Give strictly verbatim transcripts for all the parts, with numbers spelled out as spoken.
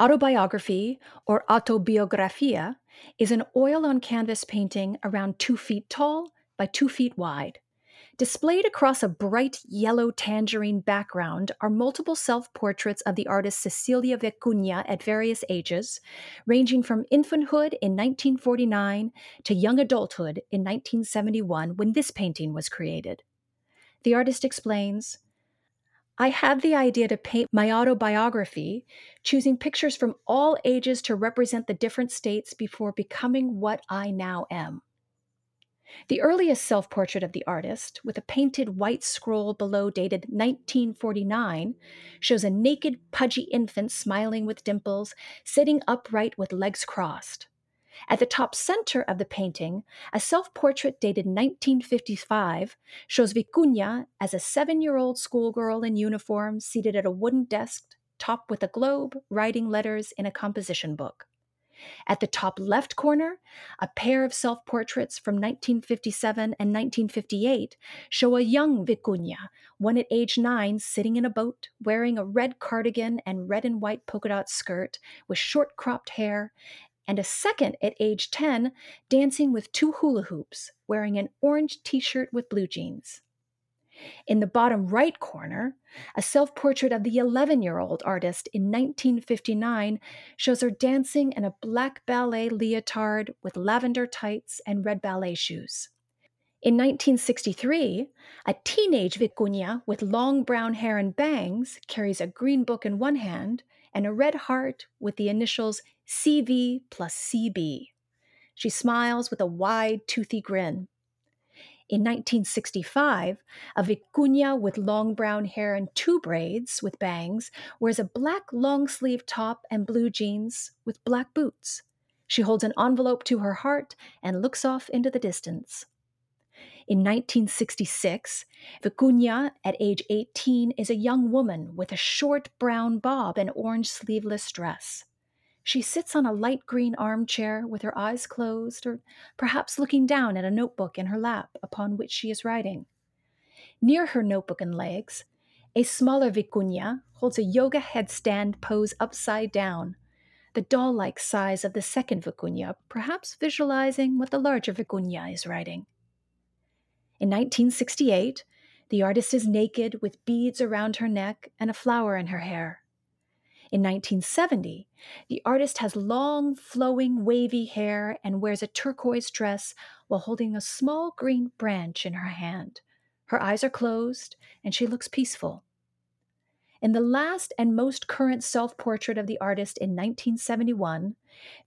Autobiography, or Autobiografía, is an oil-on-canvas painting around two feet tall by two feet wide. Displayed across a bright yellow tangerine background are multiple self-portraits of the artist Cecilia Vicuña at various ages, ranging from infanthood in nineteen forty-nine to young adulthood in nineteen seventy-one when this painting was created. The artist explains, "I had the idea to paint my autobiography, choosing pictures from all ages to represent the different states before becoming what I now am." The earliest self-portrait of the artist, with a painted white scroll below dated nineteen forty-nine, shows a naked, pudgy infant smiling with dimples, sitting upright with legs crossed. At the top center of the painting, a self-portrait dated nineteen fifty-five shows Vicuña as a seven-year-old schoolgirl in uniform seated at a wooden desk, topped with a globe, writing letters in a composition book. At the top left corner, a pair of self-portraits from nineteen fifty-seven and nineteen fifty-eight show a young Vicuña, one at age nine, sitting in a boat, wearing a red cardigan and red and white polka dot skirt with short-cropped hair, and a second at age ten, dancing with two hula hoops, wearing an orange t-shirt with blue jeans. In the bottom right corner, a self-portrait of the eleven-year-old artist in nineteen fifty-nine shows her dancing in a black ballet leotard with lavender tights and red ballet shoes. In nineteen sixty-three, a teenage Vicuña with long brown hair and bangs carries a green book in one hand and a red heart with the initials C V plus C B. She smiles with a wide, toothy grin. In nineteen sixty-five, a Vicuña with long brown hair and two braids with bangs wears a black long-sleeve top and blue jeans with black boots. She holds an envelope to her heart and looks off into the distance. In nineteen sixty-six, Vicuña, at age eighteen, is a young woman with a short brown bob and orange sleeveless dress. She sits on a light green armchair with her eyes closed, or perhaps looking down at a notebook in her lap upon which she is writing. Near her notebook and legs, a smaller Vicuña holds a yoga headstand pose upside down, the doll-like size of the second Vicuña, perhaps visualizing what the larger Vicuña is writing. In nineteen sixty-eight, the artist is naked with beads around her neck and a flower in her hair. In nineteen seventy, the artist has long, flowing, wavy hair and wears a turquoise dress while holding a small green branch in her hand. Her eyes are closed, and she looks peaceful. In the last and most current self-portrait of the artist in nineteen seventy-one,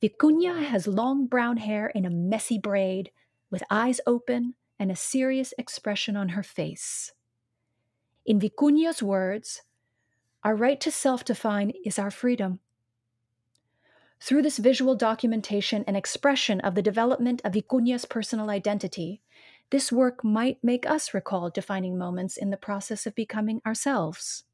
Vicuña has long brown hair in a messy braid, with eyes open and a serious expression on her face. In Vicuña's words, "Our right to self-define is our freedom." Through this visual documentation and expression of the development of Vicuña's personal identity, this work might make us recall defining moments in the process of becoming ourselves.